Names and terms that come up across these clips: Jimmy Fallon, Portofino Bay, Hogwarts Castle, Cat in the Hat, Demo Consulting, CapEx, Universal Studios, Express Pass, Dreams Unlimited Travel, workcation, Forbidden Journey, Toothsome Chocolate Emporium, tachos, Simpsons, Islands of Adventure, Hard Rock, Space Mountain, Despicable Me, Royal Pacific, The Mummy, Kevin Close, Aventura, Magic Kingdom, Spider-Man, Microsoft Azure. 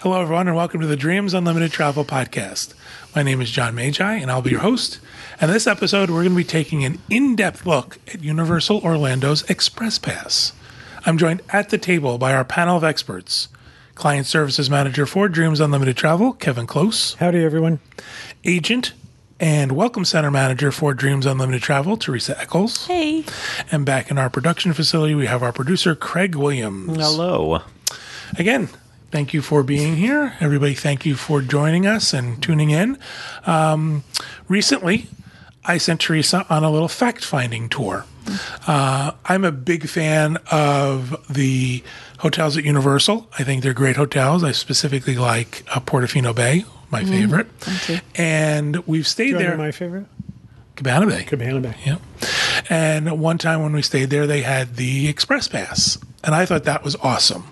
Hello, everyone, and welcome to the Dreams Unlimited Travel podcast. My name is John Magi, and I'll be your host. And this episode, we're going to be taking an in-depth look at Universal Orlando's Express Pass. I'm joined at the table by our panel of experts. Client Services Manager for Dreams Unlimited Travel, Kevin Close. Howdy, everyone. Agent and Welcome Center Manager for Dreams Unlimited Travel, Teresa Eccles. Hey. And back in our production facility, we have our producer, Craig Williams. Hello. Again, thank you for being here. Everybody, thank you for joining us and tuning in. Recently, I sent Teresa on a little fact-finding tour. I'm a big fan of the hotels at Universal. I think they're great hotels. I specifically like Portofino Bay, my favorite. Thank you. And we've stayed there. My favorite? Cabana Bay. Cabana Bay. Yeah. And one time when we stayed there, they had the Express Pass. And I thought that was awesome.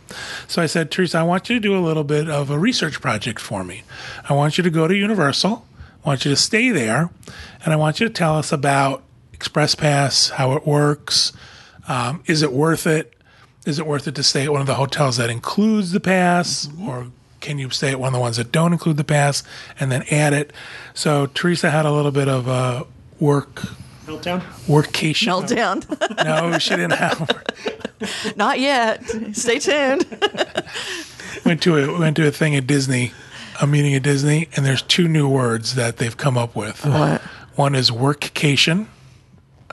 So I said, Teresa, I want you to do a little bit of a research project for me. I want you to go to Universal. I want you to stay there. And I want you to tell us about Express Pass, how it works. Is it worth it? Is it worth it to stay at one of the hotels that includes the pass? Or can you stay at one of the ones that don't include the pass and then add it? So Teresa had a little bit of a work... Meltdown? Workcation. Meltdown. No, she didn't have... Not yet. Stay tuned. Went to a thing at Disney, a meeting at Disney, and there's two new words that they've come up with. What? One is workcation.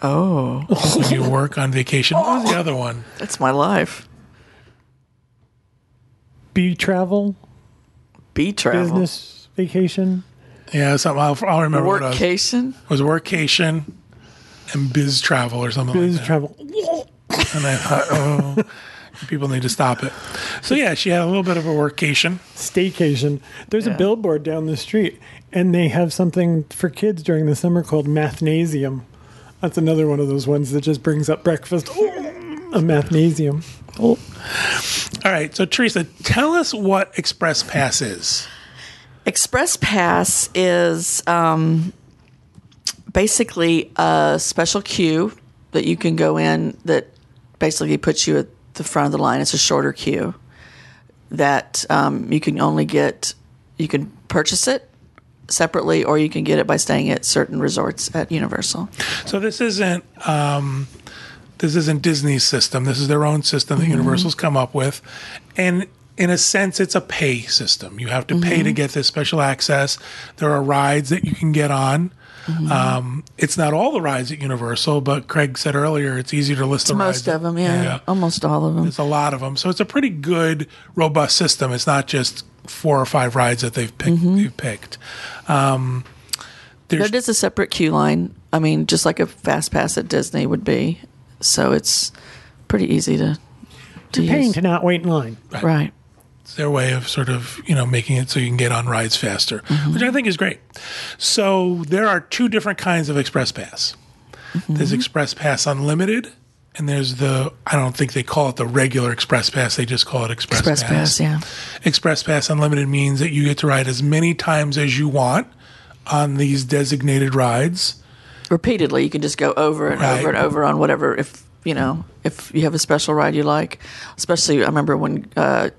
Oh. When you work on vacation. What was the other one? That's my life. Bee travel. Bee travel. Business vacation. Yeah, something I'll remember. Workcation. It was workcation and biz travel or something biz like that. Biz travel. And I thought, oh, people need to stop it. So, yeah, she had a little bit of a workcation. Staycation. There's a billboard down the street, and they have something for kids during the summer called Mathnasium. That's another one of those ones that just brings up breakfast. A Mathnasium. Oh. All right. So, Teresa, tell us what Express Pass is. Express Pass is basically a special queue that you can go in that basically puts you at the front of the line. It's a shorter queue that you can only get. You can purchase it separately, or you can get it by staying at certain resorts at Universal. So this isn't Disney's system. This is their own system that Universal's come up with, and in a sense, it's a pay system. You have to pay to get this special access. There are rides that you can get on. It's not all the rides at Universal, but Craig said earlier it's easier to list the rides. Most of them, yeah. Almost all of them. It's a lot of them. So it's a pretty good, robust system. It's not just 4 or 5 rides that they've picked. There is a separate queue line. I mean, just like a Fast Pass at Disney would be. So it's pretty easy to You're paying use. To not wait in line. Right. It's their way of sort of, making it so you can get on rides faster, which I think is great. So there are 2 different kinds of Express Pass. There's Express Pass Unlimited, and there's I don't think they call it the regular Express Pass. They just call it Express Pass. Express Pass Unlimited means that you get to ride as many times as you want on these designated rides. Repeatedly. You can just go over and over and over on whatever, if you have a special ride you like. Especially, I remember when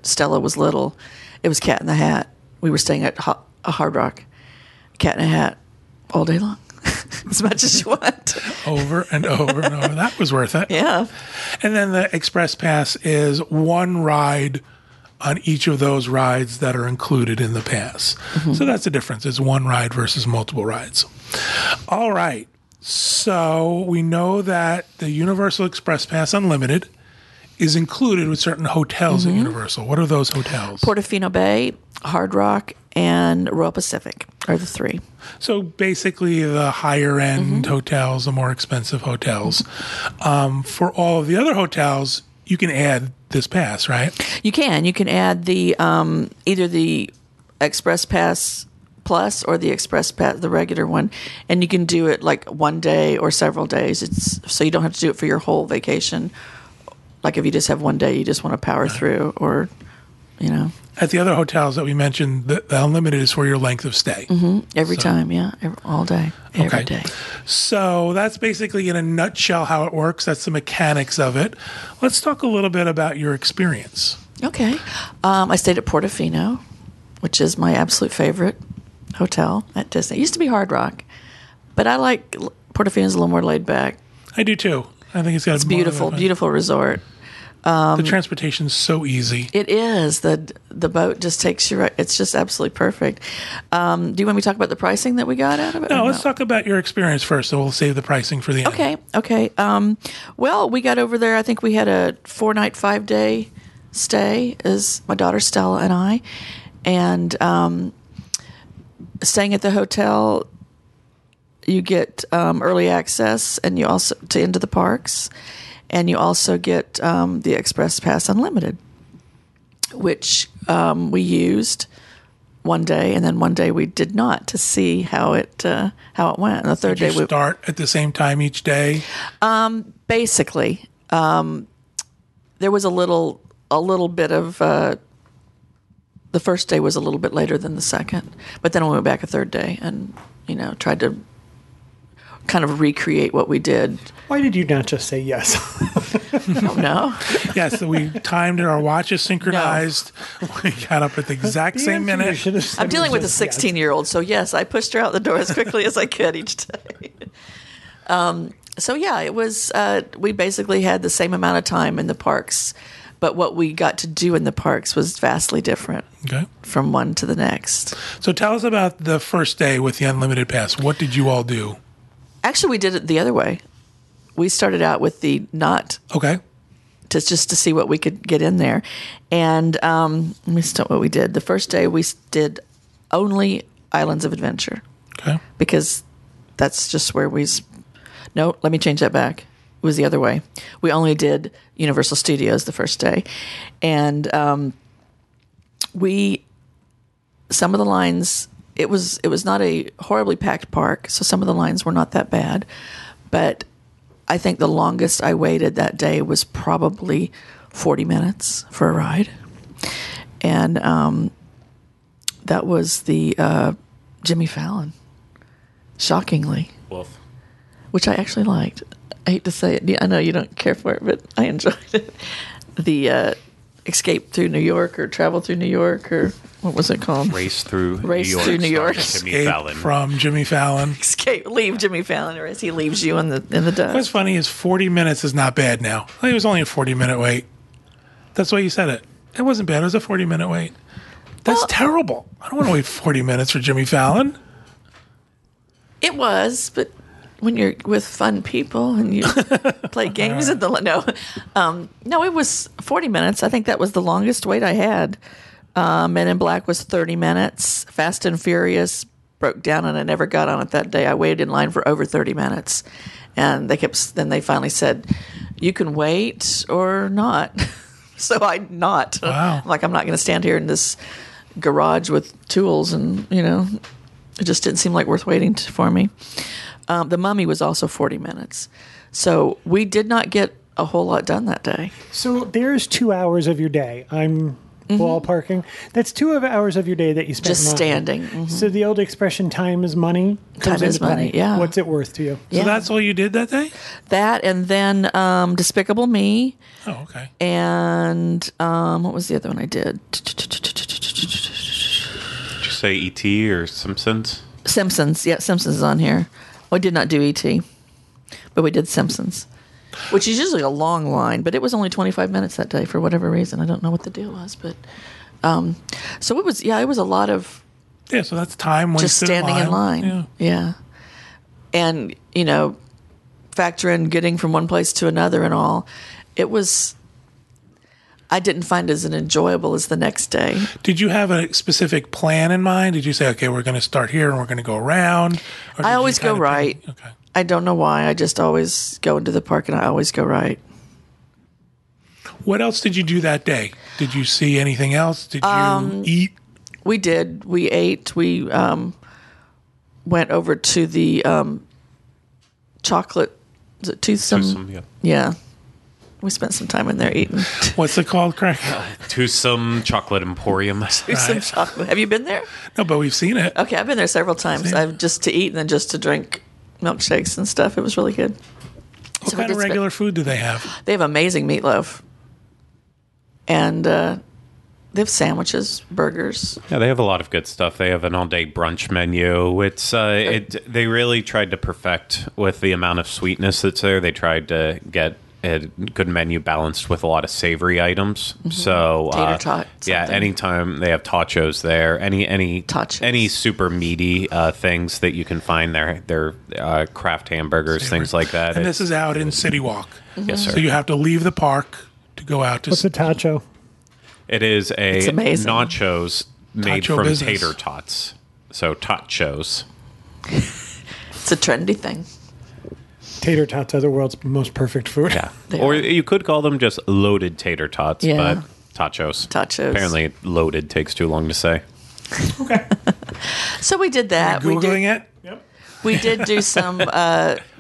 Stella was little, it was Cat in the Hat. We were staying at Hard Rock. Cat in the Hat all day long, as much as you want. Over and over and over. That was worth it. Yeah. And then the Express Pass is one ride on each of those rides that are included in the pass. So that's the difference. It's one ride versus multiple rides. All right. So we know that the Universal Express Pass Unlimited is included with certain hotels at Universal. What are those hotels? Portofino Bay, Hard Rock, and Royal Pacific are the 3. So basically the higher-end hotels, the more expensive hotels. For all of the other hotels, you can add this pass, right? You can. You can add the either the Express Pass Plus or the Express Pass, the regular one, and you can do it like one day or several days. So you don't have to do it for your whole vacation. Like if you just have one day, you just want to power through, or At the other hotels that we mentioned, the Unlimited is for your length of stay. Every time, yeah, all day, every day. So that's basically in a nutshell how it works. That's the mechanics of it. Let's talk a little bit about your experience. Okay, I stayed at Portofino. which is my absolute favorite hotel at Disney. It used to be Hard Rock, but I like Portofino's a little more laid back. I do too. I think it's got it's beautiful, beautiful resort. The transportation's so easy. It is. The boat just takes you right. It's just absolutely perfect. Do you want me to talk about the pricing that we got out of it? No, let's talk about your experience first, so we'll save the pricing for the end. Okay. Well, we got over there. I think we had a 4-night, 5-day stay, as my daughter Stella and I. And staying at the hotel, you get early access and you also to into the parks. And you also get the Express Pass Unlimited, which we used one day, and then one day we did not to see how it went. And the third day we start at the same time each day. Basically, there was a little bit of the first day was a little bit later than the second, but then we went back a third day and tried to kind of recreate what we did. Why did you not just say yes? I don't know. Yeah, so we timed it. Our watches synchronized. No. We got up at the exact same minute. I'm dealing with a 16-year-old, so yes, I pushed her out the door as quickly as I could each day. So yeah, it was. We basically had the same amount of time in the parks, but what we got to do in the parks was vastly different from one to the next. So tell us about the first day with the Unlimited Pass. What did you all do? Actually, we did it the other way. We started out with the not. Okay. Just to see what we could get in there. And let me start what we did. The first day, we did only Islands of Adventure. Okay. Because that's just where we... No, let me change that back. It was the other way. We only did Universal Studios the first day. And some of the lines... It was not a horribly packed park, so some of the lines were not that bad. But I think the longest I waited that day was probably 40 minutes for a ride. And that was the Jimmy Fallon, shockingly. Wolf. Which I actually liked. I hate to say it. I know you don't care for it, but I enjoyed it. The... Escape through New York or Travel through New York or what was it called? Race through New York. Escape from Jimmy Fallon. Leave Jimmy Fallon or as he leaves you in the dust. What's funny is 40 minutes is not bad now. It was only a 40-minute wait. That's why you said it. It wasn't bad. It was a 40-minute wait. That's terrible. I don't want to wait 40 minutes for Jimmy Fallon. It was, but when you're with fun people and you play games at the it was 40 minutes. I think that was the longest wait I had. Men in Black was 30 minutes. Fast and Furious broke down and I never got on it that day. I waited in line for over 30 minutes, and they finally said, "You can wait or not." So Wow. I'm not going to stand here in this garage with tools and it just didn't seem like worth waiting for me. The Mummy was also 40 minutes. So we did not get a whole lot done that day. So there's 2 hours of your day. I'm ballparking. That's 2 hours of your day that you spend just standing. Mm-hmm. So the old expression, time is money. Time is money, yeah. What's it worth to you? Yeah. So that's all you did that day? That and then Despicable Me. Oh, okay. And what was the other one I did? Did you say E.T. or Simpsons? Simpsons. Yeah, Simpsons is on here. We did not do E.T., but we did Simpsons, which is usually a long line, but it was only 25 minutes that day for whatever reason. I don't know what the deal was, but so it was, it was a lot of... Yeah, so that's time wasted. Just standing in line. Yeah. And, factor in getting from one place to another and all. It was... I didn't find it as enjoyable as the next day. Did you have a specific plan in mind? Did you say, okay, we're going to start here and we're going to go around? I always go right. Okay. I don't know why. I just always go into the park and I always go right. What else did you do that day? Did you see anything else? Did you eat? We did. We ate. We went over to the chocolate. Is it Toothsome? Yeah. We spent some time in there eating. What's it called, Craig? Toothsome Chocolate Emporium. Toothsome Chocolate. Have you been there? No, but we've seen it. Okay, I've been there several times. I've just to eat and then just to drink milkshakes and stuff. It was really good. What kind of regular food do they have? They have amazing meatloaf. And They have sandwiches, burgers. Yeah, they have a lot of good stuff. They have an all-day brunch menu. It's they really tried to perfect with the amount of sweetness that's there. They tried to get a good menu balanced with a lot of savory items. Mm-hmm. So tater tot. Yeah, anytime they have tachos there, any super meaty things that you can find there, their craft hamburgers, savory. Things like that. And this is out in City Walk. Mm-hmm. Yes, sir. So you have to leave the park to go out to. What's a tacho? It is a nachos made from tater tots. So, tachos. It's a trendy thing. Tater tots are the world's most perfect food. Yeah. Or you could call them just loaded tater tots, but tachos. Tachos. Apparently, loaded takes too long to say. Okay. So, we did that. You're Googling it? Yep. We did do some,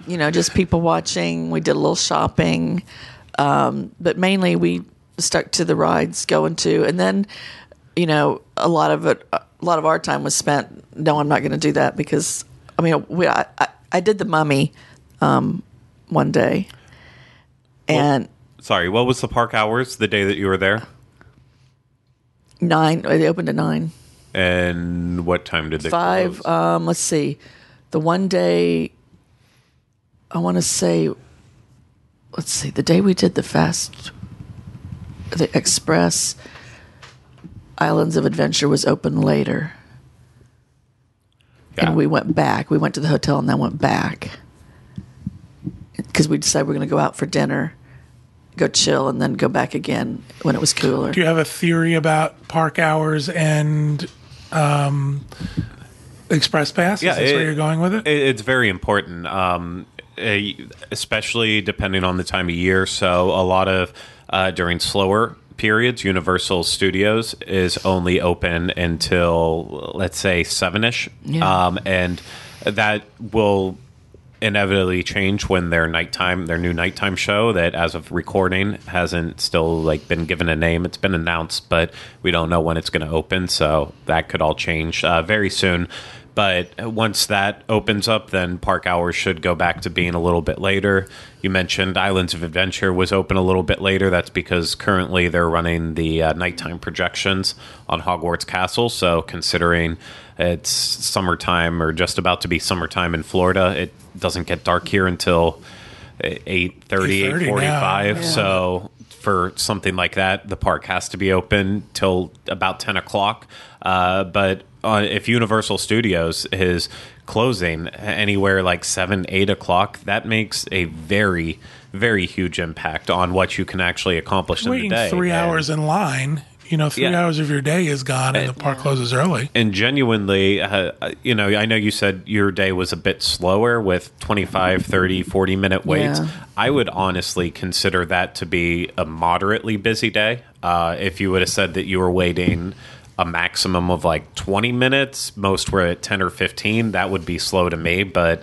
just people watching. We did a little shopping. But mainly, we stuck to the rides going to, and then, a lot of our time was spent. No, I'm not going to do that because I did The Mummy, one day. And sorry, what was the park hours the day that you were there? 9. They opened at 9. And what time did they 5? Close? Let's see. The one day, I want to say, the day we did the Fast. The Express Islands of Adventure was open later. Yeah. And we went back. We went to the hotel and then went back. Because we decided we're going to go out for dinner, go chill, and then go back again when it was cooler. Do you have a theory about park hours and Express Pass? Yeah, is that where you're going with it? It's very important, especially depending on the time of year. So a lot of... during slower periods, Universal Studios is only open until, let's say, 7-ish. Yeah. And that will inevitably change when their new nighttime show that, as of recording, hasn't still been given a name. It's been announced, but we don't know when it's going to open, so that could all change very soon. But once that opens up, then park hours should go back to being a little bit later. You mentioned Islands of Adventure was open a little bit later. That's because currently they're running the nighttime projections on Hogwarts Castle. So considering it's summertime or just about to be summertime in Florida, it doesn't get dark here until 8:30, 8:45. Yeah. So for something like that, the park has to be open till about 10 o'clock. But... if Universal Studios is closing anywhere 7, 8 o'clock, that makes a very, very huge impact on what you can actually accomplish in the day. 3 hours in line, 3 hours of your day is gone and the park closes early. And genuinely, I know you said your day was a bit slower with 25, 30, 40-minute waits. Yeah. I would honestly consider that to be a moderately busy day. If you would have said that you were waiting... a maximum of 20 minutes, most were at 10 or 15, that would be slow to me, but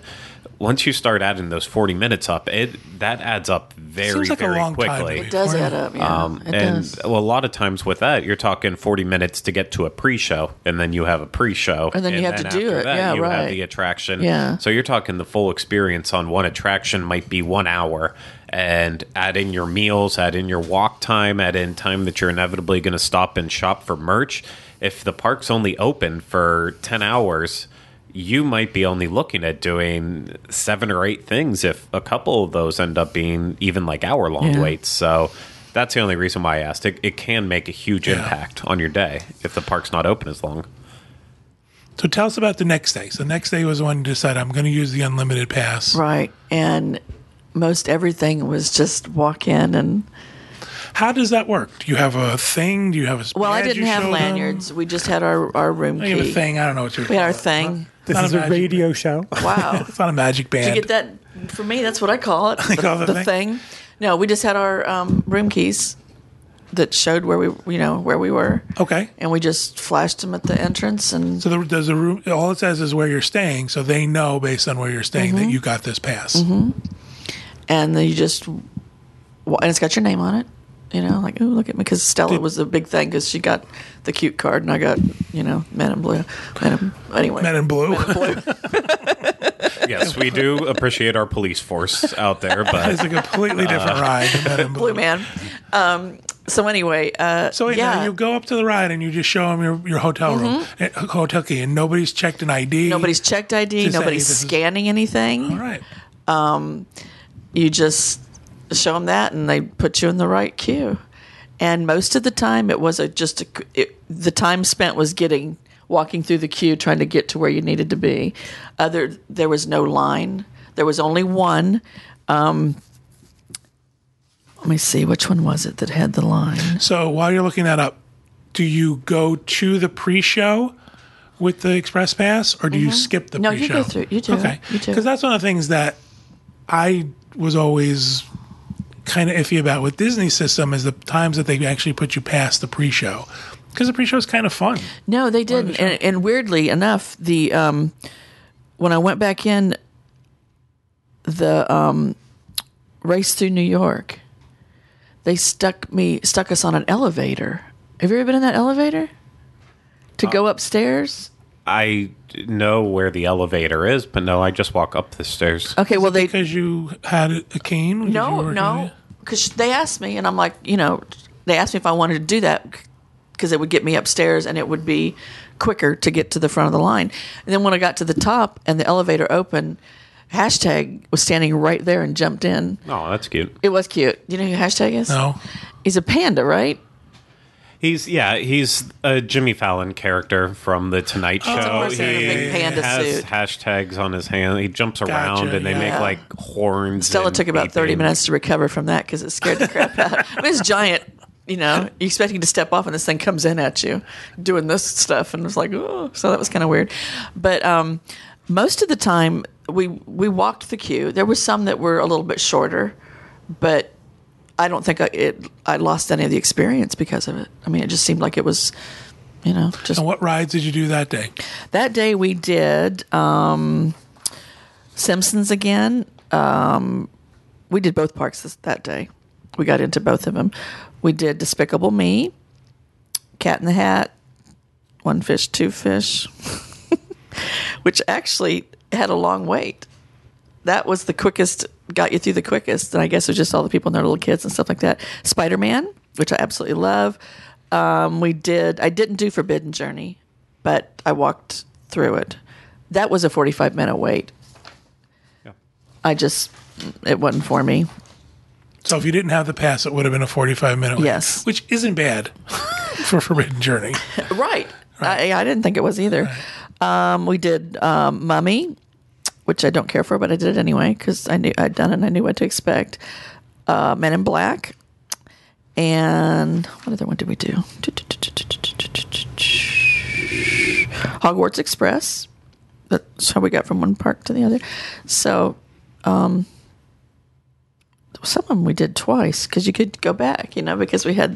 once you start adding those 40 minutes up, that adds up very, very quickly. It does add up, yeah. A lot of times with that, you're talking 40 minutes to get to a pre-show, and then you have a pre-show. And then you have to do it, yeah, right. You have the attraction. Yeah. So you're talking the full experience on one attraction might be 1 hour, and add in your meals, add in your walk time, add in time that you're inevitably going to stop and shop for merch. If the park's only open for 10 hours, you might be only looking at doing 7 or 8 things if a couple of those end up being even hour-long waits. So that's the only reason why I asked. It can make a huge impact on your day if the park's not open as long. So tell us about the next day. So next day was when you decided I'm going to use the unlimited pass. Right, and... most everything was just walk in. And how does that work? Do you have a thing? Do you have a Well, I didn't have lanyards. Them? We just had our room key. You have a thing. I don't know what you're. We had our thing. This is a radio show. Wow, it's not a magic band. Did you get that? For me, that's what I call it. The thing. No, we just had our room keys that showed where we were. Okay. And we just flashed them at the entrance, and so there's a room. All it says is where you're staying, so they know based on where you're staying that you got this pass. Mm-hmm. And then you just, and it's got your name on it, oh, look at me. Because Stella was the big thing because she got the cute card and I got, Men in Blue. Men in Blue. Men in Blue. Yes, we do appreciate our police force out there. But it's a completely different ride than Men in Blue. Blue Man. So anyway, now you go up to the ride and you just show them your hotel room, hotel key, and nobody's checked an ID. Nobody's checked ID. Nobody's scanning anything. All right. You just show them that, and they put you in the right queue. And most of the time, it was the time spent was walking through the queue, trying to get to where you needed to be. There was no line. There was only one. Let me see, which one was it that had the line? So while you're looking that up, do you go to the pre-show with the Express Pass, or do you skip the pre-show? No, you go through. You do. Okay. Because that's one of the things that I was always kind of iffy about with Disney's system is the times that they actually put you past the pre-show. Because the pre-show is kind of fun. No, they didn't. And weirdly enough, when I went back in, the Race Through New York, they stuck us on an elevator. Have you ever been in that elevator to go upstairs? I know where the elevator is, but no, I just walk up the stairs. Okay, well, because you had a cane? No, because they asked me, and I'm like, they asked me if I wanted to do that because it would get me upstairs and it would be quicker to get to the front of the line. And then when I got to the top and the elevator opened, Hashtag was standing right there and jumped in. Oh, that's cute. It was cute. You know who Hashtag is? No. He's a panda, right? He's a Jimmy Fallon character from The Tonight Show. He has hashtags on his hand. He jumps around and they make like horns. Stella took about 30 minutes to recover from that because it scared the crap out. I mean, it's giant. You're expecting to step off and this thing comes in at you doing this stuff. And it was like, oh. So that was kind of weird. But most of the time, we walked the queue. There were some that were a little bit shorter, but I don't think I lost any of the experience because of it. I mean, it just seemed like it was, just. And what rides did you do that day? That day we did Simpsons again. We did both parks that day. We got into both of them. We did Despicable Me, Cat in the Hat, One Fish, Two Fish, which actually had a long wait. That was the quickest, got you through the quickest. And I guess it was just all the people and their little kids and stuff like that. Spider-Man, which I absolutely love. I didn't do Forbidden Journey, but I walked through it. That was a 45-minute wait. Yeah. It wasn't for me. So if you didn't have the pass, it would have been a 45-minute wait. Yes. Which isn't bad for Forbidden Journey. Right. I didn't think it was either. Right. We did Mummy, which I don't care for, but I did it anyway because I knew I'd done it and I knew what to expect. Men in Black. And what other one did we do? Hogwarts Express. That's how we got from one park to the other. So some of them we did twice because you could go back, because we had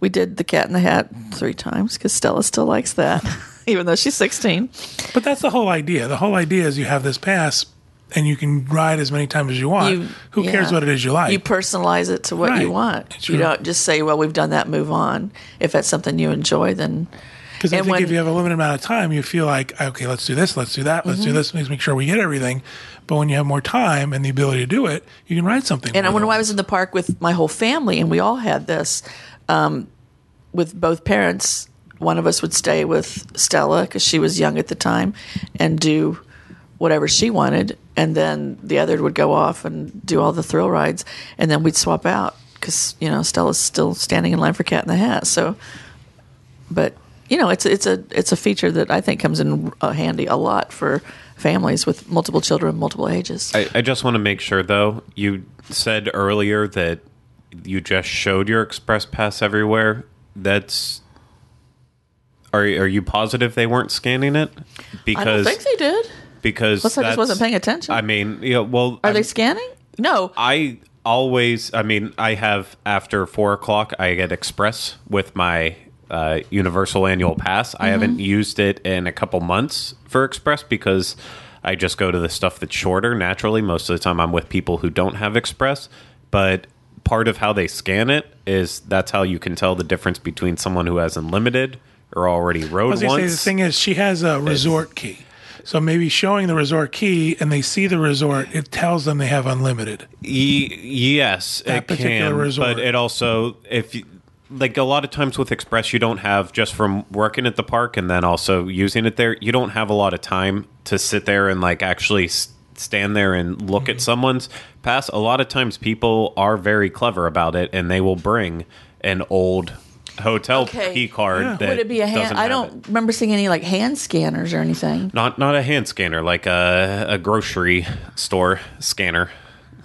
we did the Cat in the Hat 3 times because Stella still likes that. Even though she's 16. But that's the whole idea. The whole idea is you have this pass and you can ride as many times as you want. Who cares what it is you like? You personalize it to what you want. It's don't just say, well, we've done that, move on. If that's something you enjoy, then... Because if you have a limited amount of time, you feel like, okay, let's do this, let's do that, let's do this, let's make sure we get everything. But when you have more time and the ability to do it, you can ride something. And when I was in the park with my whole family, and we all had this, with both parents... One of us would stay with Stella because she was young at the time and do whatever she wanted. And then the other would go off and do all the thrill rides. And then we'd swap out because, Stella's still standing in line for Cat in the Hat. So, but, it's a feature that I think comes in handy a lot for families with multiple children, multiple ages. I just want to make sure, though, you said earlier that you just showed your Express Pass everywhere. Are you positive they weren't scanning it? Because I don't think they did. Because I just wasn't paying attention. I mean, they scanning? No. I have after 4 o'clock, I get Express with my Universal Annual Pass. I haven't used it in a couple months for Express because I just go to the stuff that's shorter naturally. Most of the time I'm with people who don't have Express, but part of how they scan it is that's how you can tell the difference between someone who has unlimited or already rode once. The thing is, she has a resort key. So maybe showing the resort key and they see the resort, it tells them they have unlimited. Yes, that it particular can. Resort. But it also, if you, like a lot of times with Express, you don't have, just from working at the park and then also using it there, you don't have a lot of time to sit there and like actually stand there and look at someone's pass. A lot of times people are very clever about it and they will bring an old hotel key card. Yeah. That would it be a hand? I don't remember seeing any like hand scanners or anything. Not a hand scanner, like a grocery store scanner,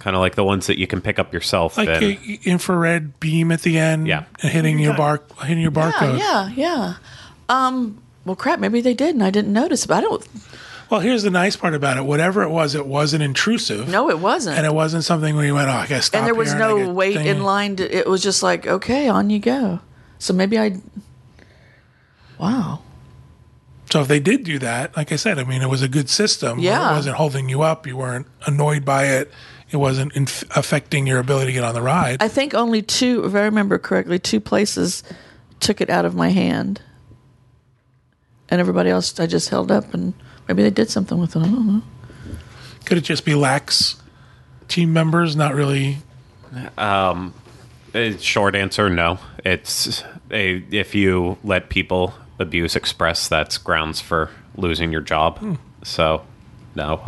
kind of like the ones that you can pick up yourself, like an infrared beam at the end, hitting your barcode. Yeah. Well, crap. Maybe they did, and I didn't notice. But I don't. Well, here's the nice part about it. Whatever it wasn't intrusive. No, it wasn't. And it wasn't something where you went, oh, I gotta stop. And there was no wait in line. It was just like, okay, on you go. So maybe wow. So if they did do that, like I said, I mean, it was a good system. Yeah. It wasn't holding you up. You weren't annoyed by it. It wasn't affecting your ability to get on the ride. I think only two, if I remember correctly, two places took it out of my hand. And everybody else I just held up, and maybe they did something with it. I don't know. Could it just be lax team members? Not really. Short answer, no. It's if you let people abuse Express, that's grounds for losing your job. So, no,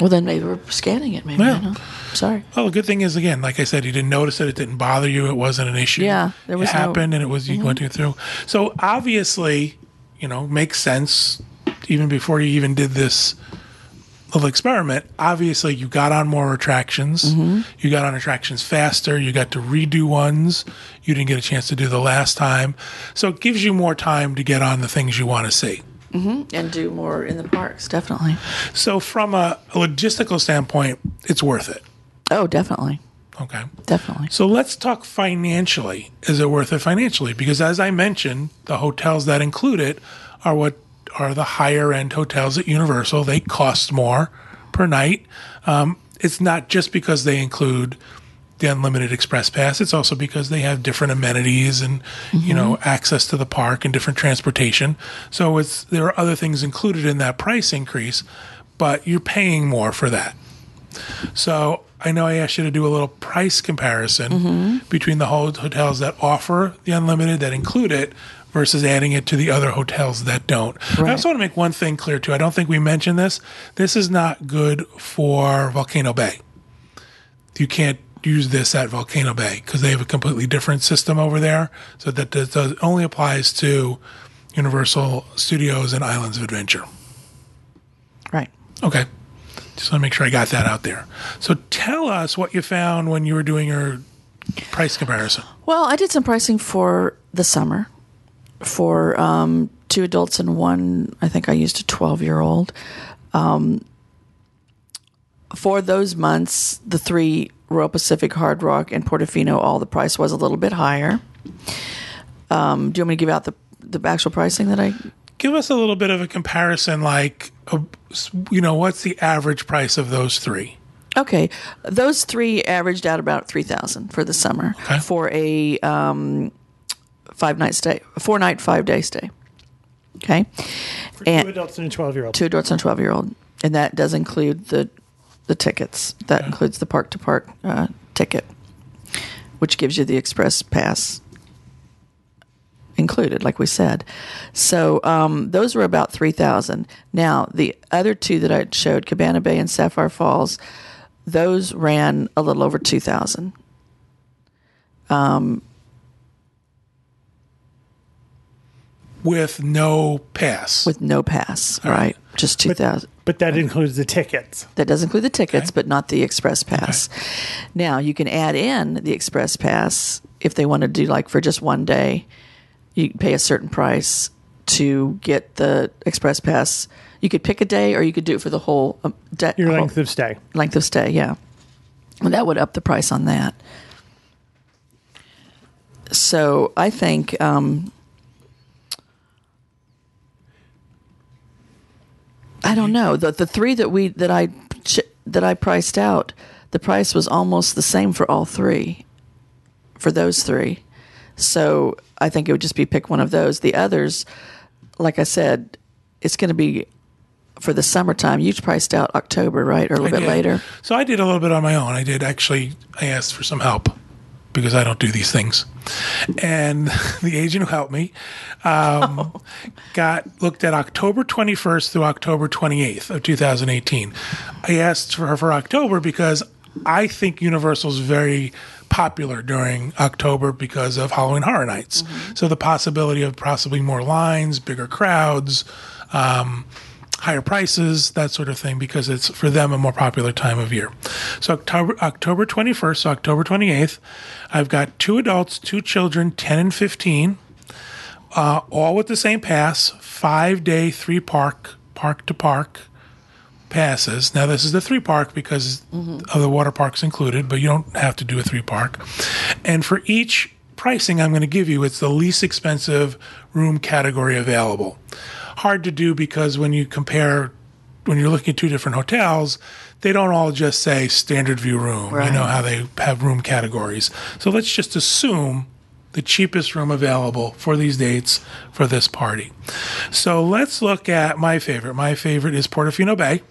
Well, then they were scanning it, maybe. Yeah. I don't know. Sorry. Well, the good thing is, again, like I said, you didn't notice it. It didn't bother you. It wasn't an issue. Yeah, it happened, and it was you went through. So, obviously, makes sense. Even before you even did this little experiment, obviously you got on more attractions. You got on attractions faster. You got to redo ones you didn't get a chance to do the last time. So it gives you more time to get on the things you want to see. And do more in the parks, definitely. So from a logistical standpoint, it's worth it. Oh, definitely. Okay. Definitely. So let's talk financially. Is it worth it financially? Because as I mentioned, the hotels that include it are what are the higher-end hotels at Universal. They cost more per night. It's not just because they include the Unlimited Express Pass. It's also because they have different amenities and, access to the park and different transportation. So there are other things included in that price increase, but you're paying more for that. So I know I asked you to do a little price comparison between the hotels that offer the Unlimited, that include it, versus adding it to the other hotels that don't. Right. I also want to make one thing clear, too. I don't think we mentioned this. This is not good for Volcano Bay. You can't use this at Volcano Bay because they have a completely different system over there. So that only applies to Universal Studios and Islands of Adventure. Right. Okay. Just want to make sure I got that out there. So tell us what you found when you were doing your price comparison. Well, I did some pricing for the summer. For two adults and one, I think I used a 12-year-old. For those months, the three, Royal Pacific, Hard Rock, and Portofino, all the price was a little bit higher. Do you want me to give out the actual pricing that I... Give us a little bit of a comparison, like, what's the average price of those three? Okay. Those three averaged out about $3,000 for the summer for a... 4-night, 5-day stay. Okay. For two adults and a 12-year-old. Two adults and a 12-year-old. And that does include the tickets. That includes the park-to-park ticket, which gives you the Express Pass included, like we said. So those were about $3,000. Now, the other two that I showed, Cabana Bay and Sapphire Falls, those ran a little over $2,000. With no pass. With no pass, right. Just $2,000. But that includes the tickets. That does include the tickets, but not the Express Pass. Okay. Now, you can add in the Express Pass if they want to do, like, for just one day, you pay a certain price to get the Express Pass. You could pick a day, or you could do it for the whole day. Your length of stay. Length of stay, yeah. And that would up the price on that. So, I think... I don't know. The three that I priced out, the price was almost the same for all three, for those three. So I think it would just be pick one of those. The others, like I said, it's going to be for the summertime, you priced out October, right, or a little bit later? So I did a little bit on my own. I did actually. I asked for some help because I don't do these things. And the agent who helped me looked at October 21st through October 28th of 2018. I asked for her for October because I think Universal's very popular during October because of Halloween Horror Nights. Mm-hmm. So the possibility of possibly more lines, bigger crowds, higher prices, that sort of thing, because it's for them a more popular time of year. So October 21st, October 28th, I've got 2 adults, 2 children, 10 and 15, all with the same pass, 5-day, 3-park, park-to-park passes. Now, this is the 3-park because of the water parks included, but you don't have to do a 3-park. And for each pricing I'm going to give you, it's the least expensive room category available. Hard to do because when you compare, when you're looking at 2 different hotels, they don't all just say standard view room. Right. You know how they have room categories. So let's just assume the cheapest room available for these dates for this party. So let's look at my favorite. My favorite is Portofino Bay.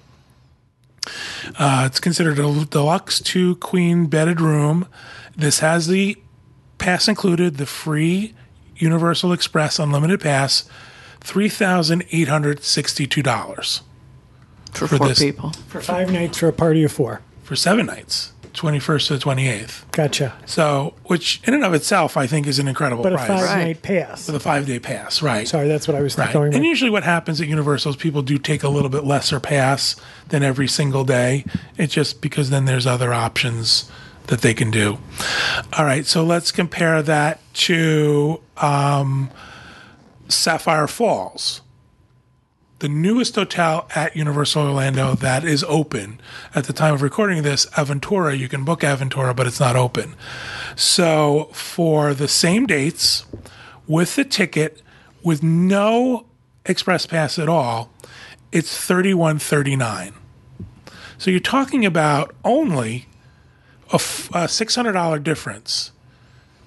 It's considered a deluxe 2-queen bedded room. This has the pass included, the free Universal Express Unlimited Pass, $3,862 for 4 people. For 5 nights for a party of 4. For 7 nights, 21st to the 28th. Gotcha. So, which in and of itself, I think, is an incredible price. But a 5-night pass. With a 5-day pass, right. Sorry, that's what I was going with. And usually what happens at Universal is people do take a little bit lesser pass than every single day. It's just because then there's other options that they can do. All right, so let's compare that to Sapphire Falls, the newest hotel at Universal Orlando that is open. At the time of recording this, Aventura, you can book Aventura, but it's not open. So for the same dates, with the ticket, with no express pass at all, it's $31.39. So you're talking about only a $600 difference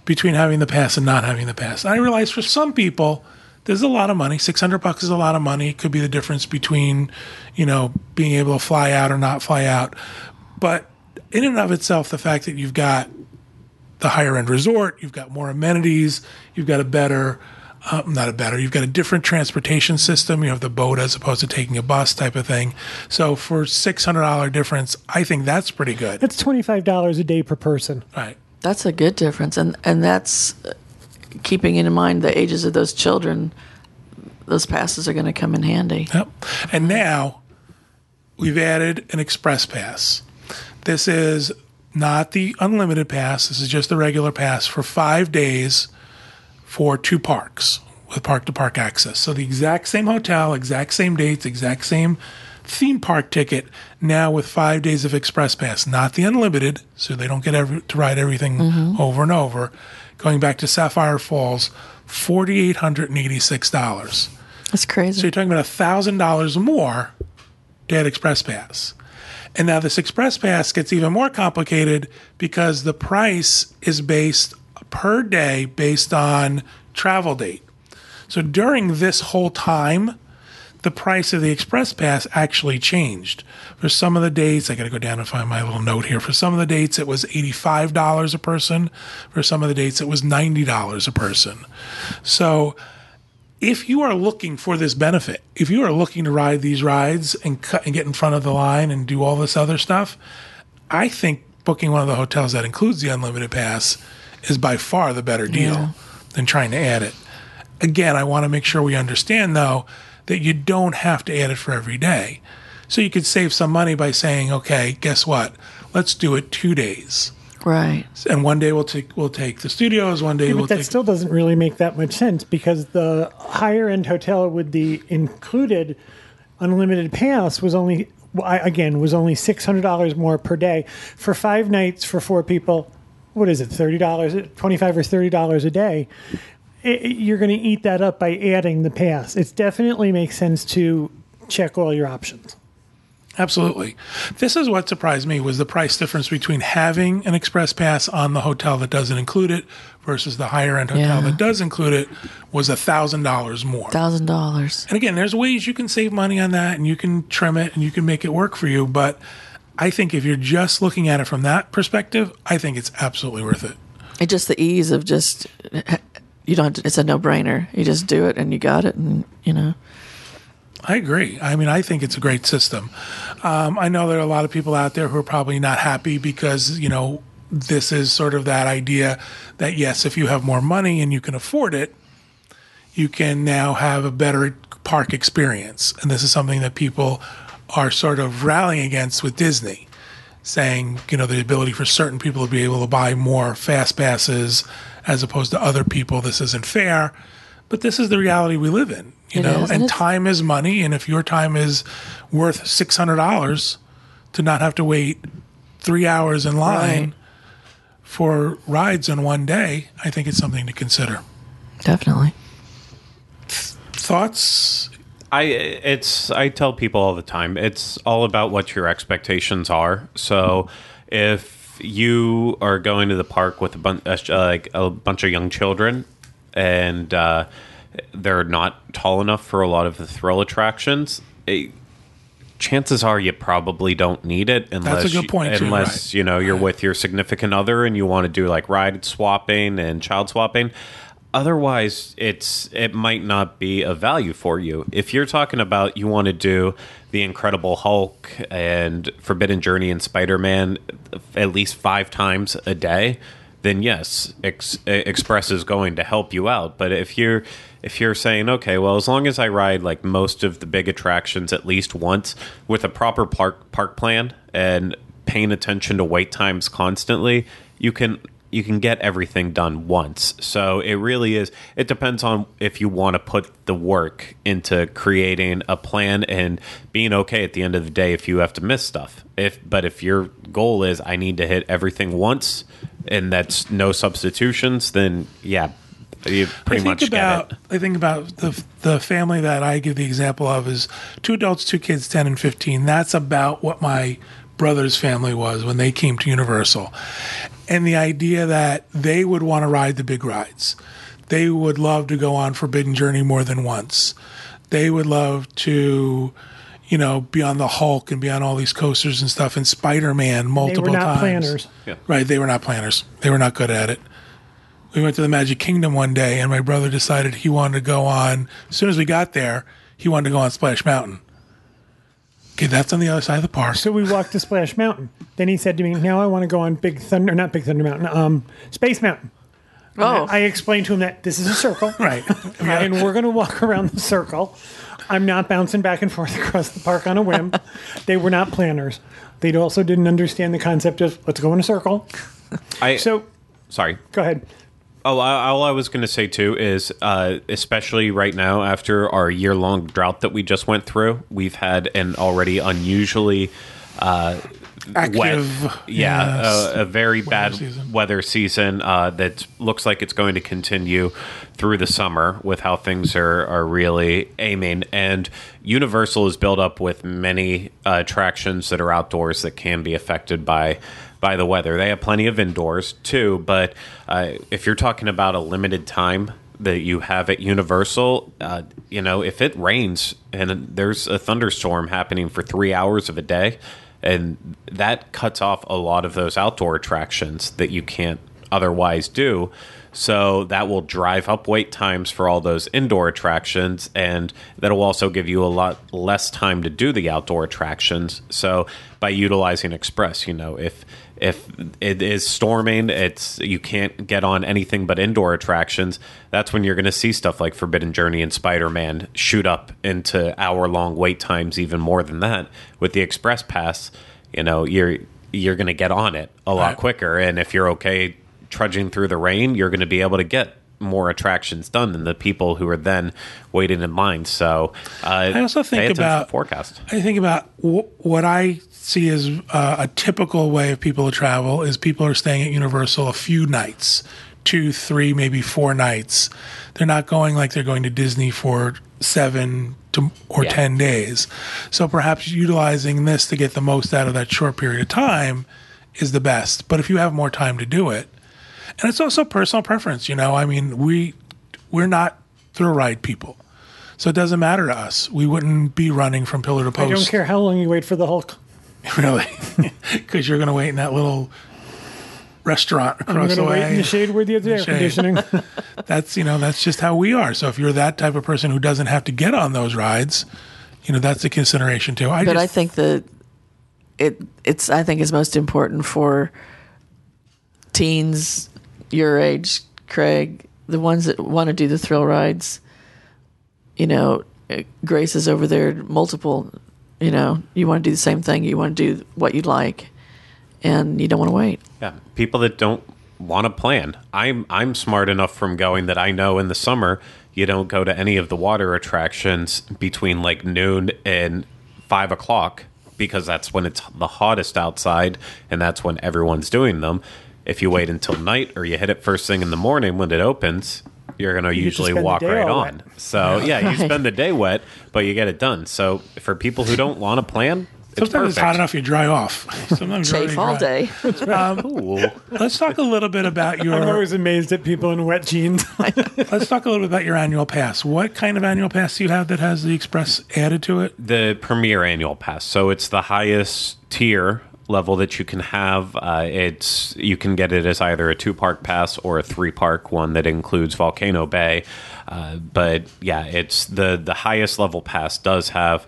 between having the pass and not having the pass. And I realize for some people, there's a lot of money. $600 is a lot of money. It could be the difference between, you know, being able to fly out or not fly out. But in and of itself, the fact that you've got the higher end resort, you've got more amenities, you've got a better, you've got a different transportation system. You have the boat as opposed to taking a bus type of thing. So for $600 difference, I think that's pretty good. That's $25 a day per person. Right. That's a good difference. And that's keeping in mind the ages of those children, those passes are going to come in handy. Yep. And now we've added an express pass. This is not the unlimited pass. This is just the regular pass for 5 days for 2 parks with park-to-park access. So the exact same hotel, exact same dates, exact same theme park ticket, now with 5 days of express pass, not the unlimited, so they don't get to ride everything over and over. Going back to Sapphire Falls, $4,886. That's crazy. So you're talking about $1,000 more to add express pass. And now this express pass gets even more complicated because the price is based per day based on travel date. So during this whole time, the price of the express pass actually changed. For some of the dates, I got to go down and find my little note here. For some of the dates, it was $85 a person. For some of the dates, it was $90 a person. So if you are looking for this benefit, if you are looking to ride these rides and get in front of the line and do all this other stuff, I think booking one of the hotels that includes the unlimited pass is by far the better deal than trying to add it. Again, I want to make sure we understand, though, that you don't have to add it for every day. So you could save some money by saying, okay, guess what? Let's do it 2 days. Right. And one day we'll take the studios, one day we'll take... But that still doesn't really make that much sense because the higher-end hotel with the included unlimited pass was only, $600 more per day. For 5 nights for 4 people, what is it, $25 or $30 a day? You're going to eat that up by adding the pass. It definitely makes sense to check all your options. Absolutely. This is what surprised me, was the price difference between having an Express Pass on the hotel that doesn't include it versus the higher-end hotel that does include it was $1,000 more. $1,000. And again, there's ways you can save money on that, and you can trim it, and you can make it work for you. But I think if you're just looking at it from that perspective, I think it's absolutely worth it. It's just the ease of just, you don't have to, it's a no-brainer. You just do it, and you got it, and you know. I agree. I mean, I think it's a great system. I know there are a lot of people out there who are probably not happy because, you know, this is sort of that idea that, yes, if you have more money and you can afford it, you can now have a better park experience. And this is something that people are sort of rallying against with Disney, saying, you know, the ability for certain people to be able to buy more fast passes as opposed to other people. This isn't fair. But this is the reality we live in, you know, and time is money. And if your time is worth $600 to not have to wait 3 hours in line for rides in one day, I think it's something to consider. Definitely. Thoughts? I tell people all the time, it's all about what your expectations are. So if you are going to the park with a bunch of young children, and they're not tall enough for a lot of the thrill attractions, chances are you probably don't need it unless you know, you're with your significant other and you want to do like ride swapping and child swapping. Otherwise, it might not be a value for you. If you're talking about you want to do the Incredible Hulk and Forbidden Journey and Spider-Man at least 5 times a day, then yes, Express is going to help you out. But if you're saying, okay, well, as long as I ride like most of the big attractions at least once with a proper park plan and paying attention to wait times constantly, you can get everything done once. So it really is. It depends on if you want to put the work into creating a plan and being okay at the end of the day if you have to miss stuff. But if your goal is I need to hit everything once and that's no substitutions, then yeah, you pretty much get it. I think about the family that I give the example of is 2 adults, 2 kids, 10 and 15. That's about what my brother's family was when they came to Universal. And the idea that they would want to ride the big rides. They would love to go on Forbidden Journey more than once. They would love to, you know, be on the Hulk and be on all these coasters and stuff, and Spider-Man multiple times. They were not planners. Yeah. Right, they were not planners. They were not good at it. We went to the Magic Kingdom one day, and my brother decided he wanted to go on, as soon as we got there, he wanted to go on Splash Mountain. Okay, that's on the other side of the park. So we walked to Splash Mountain. Then he said to me, now I want to go on Space Mountain. Oh. I explained to him that this is a circle. Right. And we're going to walk around the circle. I'm not bouncing back and forth across the park on a whim. They were not planners. They also didn't understand the concept of, let's go in a circle. Sorry. Go ahead. Oh, all I was going to say, too, is especially right now after our year-long drought that we just went through, we've had an already unusually active, wet, a very bad weather season that looks like it's going to continue through the summer with how things are really aiming. And Universal is built up with many attractions that are outdoors that can be affected by the weather. They have plenty of indoors too, but if you're talking about a limited time that you have at Universal, you know, if it rains and there's a thunderstorm happening for 3 hours of a day, and that cuts off a lot of those outdoor attractions that you can't otherwise do. So that will drive up wait times for all those indoor attractions, and that'll also give you a lot less time to do the outdoor attractions. So by utilizing Express, you know, if it is storming, you can't get on anything but indoor attractions. That's when you're going to see stuff like Forbidden Journey and Spider-Man shoot up into hour-long wait times, even more than that. With the Express Pass, you know, you're going to get on it a lot quicker, and if you're okay trudging through the rain, you're going to be able to get more attractions done than the people who are then waiting in line. So I also think about forecast. I think about what I see as a typical way of people to travel is people are staying at Universal a few nights, 2, 3, maybe 4 nights. They're not going like they're going to Disney for 7 or 10 days. So perhaps utilizing this to get the most out of that short period of time is the best. But if you have more time to do it, and it's also personal preference, you know, I mean, we're not thrill ride people. So it doesn't matter to us. We wouldn't be running from pillar to post. I don't care how long you wait for the Hulk. Really? Because you're going to wait in that little restaurant across the way. I'm going to wait in the shade with the air conditioning. That's, you know, that's just how we are. So if you're that type of person who doesn't have to get on those rides, you know, that's a consideration too. I think that I think it's most important for teens your age, Craig, the ones that want to do the thrill rides. You know, Grace is over there multiple, you know, you want to do the same thing. You want to do what you'd like, and you don't want to wait. Yeah, people that don't want to plan. I'm smart enough from going that I know in the summer you don't go to any of the water attractions between like noon and 5 o'clock because that's when it's the hottest outside and that's when everyone's doing them. If you wait until night or you hit it first thing in the morning when it opens, you're going to usually walk right on. So, yeah, you spend the day wet, but you get it done. So, for people who don't want to plan, sometimes it's hot enough you dry off. Sometimes safe all day. Cool. Let's talk a little bit about your... I'm always amazed at people in wet jeans. Let's talk a little bit about your annual pass. What kind of annual pass do you have that has the Express added to it? The Premier Annual Pass. So, it's the highest tier level that you can have. It's you can get it as either a 2-park pass or a 3-park one that includes Volcano Bay. But yeah, it's the highest level pass does have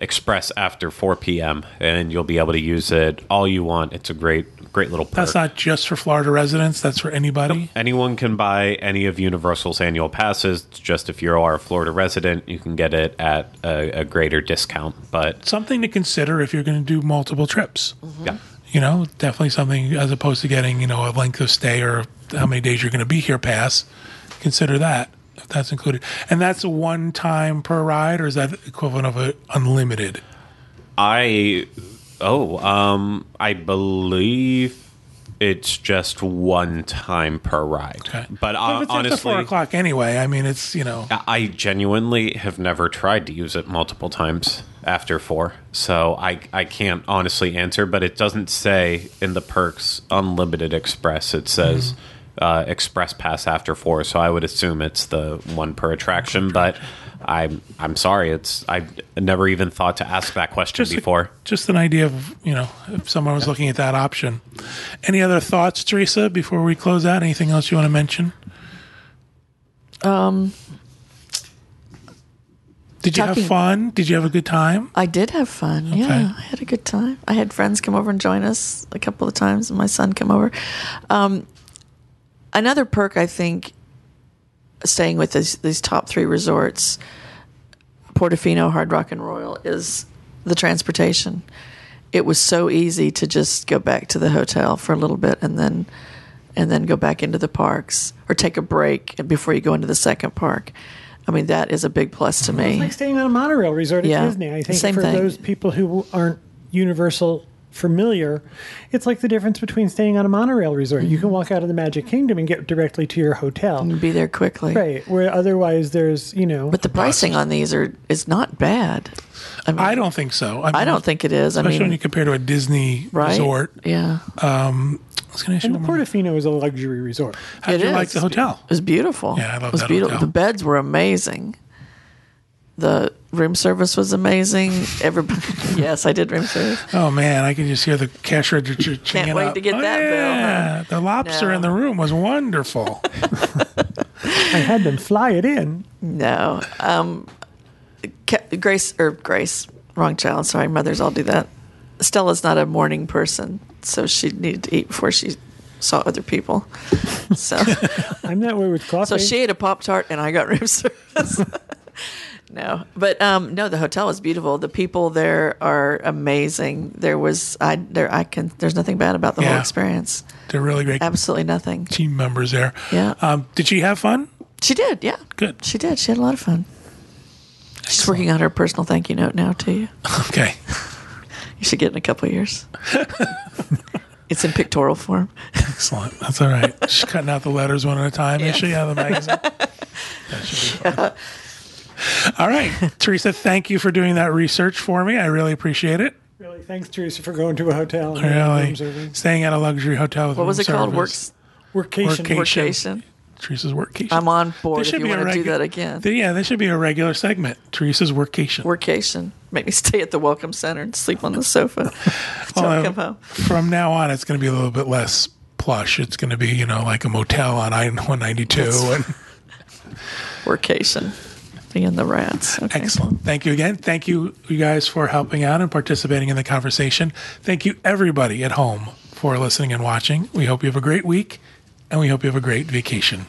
Express after 4 p.m. and you'll be able to use it all you want. It's a great little perk. That's not just for Florida residents. That's for anybody. Nope. Anyone can buy any of Universal's annual passes. It's just if you are a Florida resident, you can get it at a greater discount. But something to consider if you're going to do multiple trips. Mm-hmm. Yeah, you know, definitely something as opposed to getting, you know, a length of stay or how many days you're going to be here pass. Consider that if that's included. And that's a one time per ride, or is that equivalent of an unlimited? I believe it's just one time per ride. Okay. But if it's honestly, after 4 o'clock anyway. I mean, it's, you know, I genuinely have never tried to use it multiple times after 4, so I can't honestly answer. But it doesn't say in the perks unlimited Express. It says Express Pass after 4, so I would assume it's the one per attraction. But I'm sorry. I've never even thought to ask that question before. Just an idea of, you know, if someone was looking at that option. Any other thoughts, Teresa, before we close out? Anything else you want to mention? Did you have fun? Did you have a good time? I did have fun. Okay. Yeah, I had a good time. I had friends come over and join us a couple of times, and my son come over. Another perk, I think, staying with these top 3 resorts, Portofino, Hard Rock, and Royal, is the transportation. It was so easy to just go back to the hotel for a little bit and then go back into the parks or take a break before you go into the second park. I mean, that is a big plus to me. It's like staying on a monorail resort at Disney. I think for those people who aren't Universal familiar, it's like the difference between staying on a monorail resort. You can walk out of the Magic Kingdom and get directly to your hotel and be there quickly, right? Where otherwise there's, you know, but the pricing on these is not bad. I mean, I don't think so. I don't think it is. Especially when you compare to a Disney resort. Yeah. And the Portofino is a luxury resort. How did you like the hotel? It was beautiful. Yeah, I love that hotel. The beds were amazing. The room service was amazing. Everybody, yes, I did room service. Oh man, I can just hear the cash register. Can't wait to get that bill. The lobster in the room was wonderful. I had them fly it in. No, Grace, wrong child. Sorry, mothers all do that. Stella's not a morning person, so she needed to eat before she saw other people. So I'm that way with coffee. So she ate a Pop-Tart, and I got room service. No, but no, the hotel was beautiful. The people there are amazing. There's nothing bad about the whole experience. They're really great. Absolutely nothing. Team members there. Yeah. Did she have fun? She did. Yeah. Good. She did. She had a lot of fun. Excellent. She's working on her personal thank you note now to you. Okay. You should get it in a couple of years. It's in pictorial form. Excellent. That's all right. She's cutting out the letters one at a time. Is she out of the magazine? That should be fun. All right. Teresa, thank you for doing that research for me. I really appreciate it. Really, thanks, Teresa, for going to a hotel. And really, staying at a luxury hotel. With what was it called? Workcation. Teresa's Workcation. I'm on board if you want to do that again. Yeah, that should be a regular segment. Teresa's Workcation. Workation. Make me stay at the Welcome Center and sleep on the sofa until I come home. From now on, it's going to be a little bit less plush. It's going to be, you know, like a motel on I-192. Workcation. And the rats. Okay. Excellent. Thank you again. Thank you, you guys, for helping out and participating in the conversation. Thank you, everybody at home, for listening and watching. We hope you have a great week, and we hope you have a great vacation.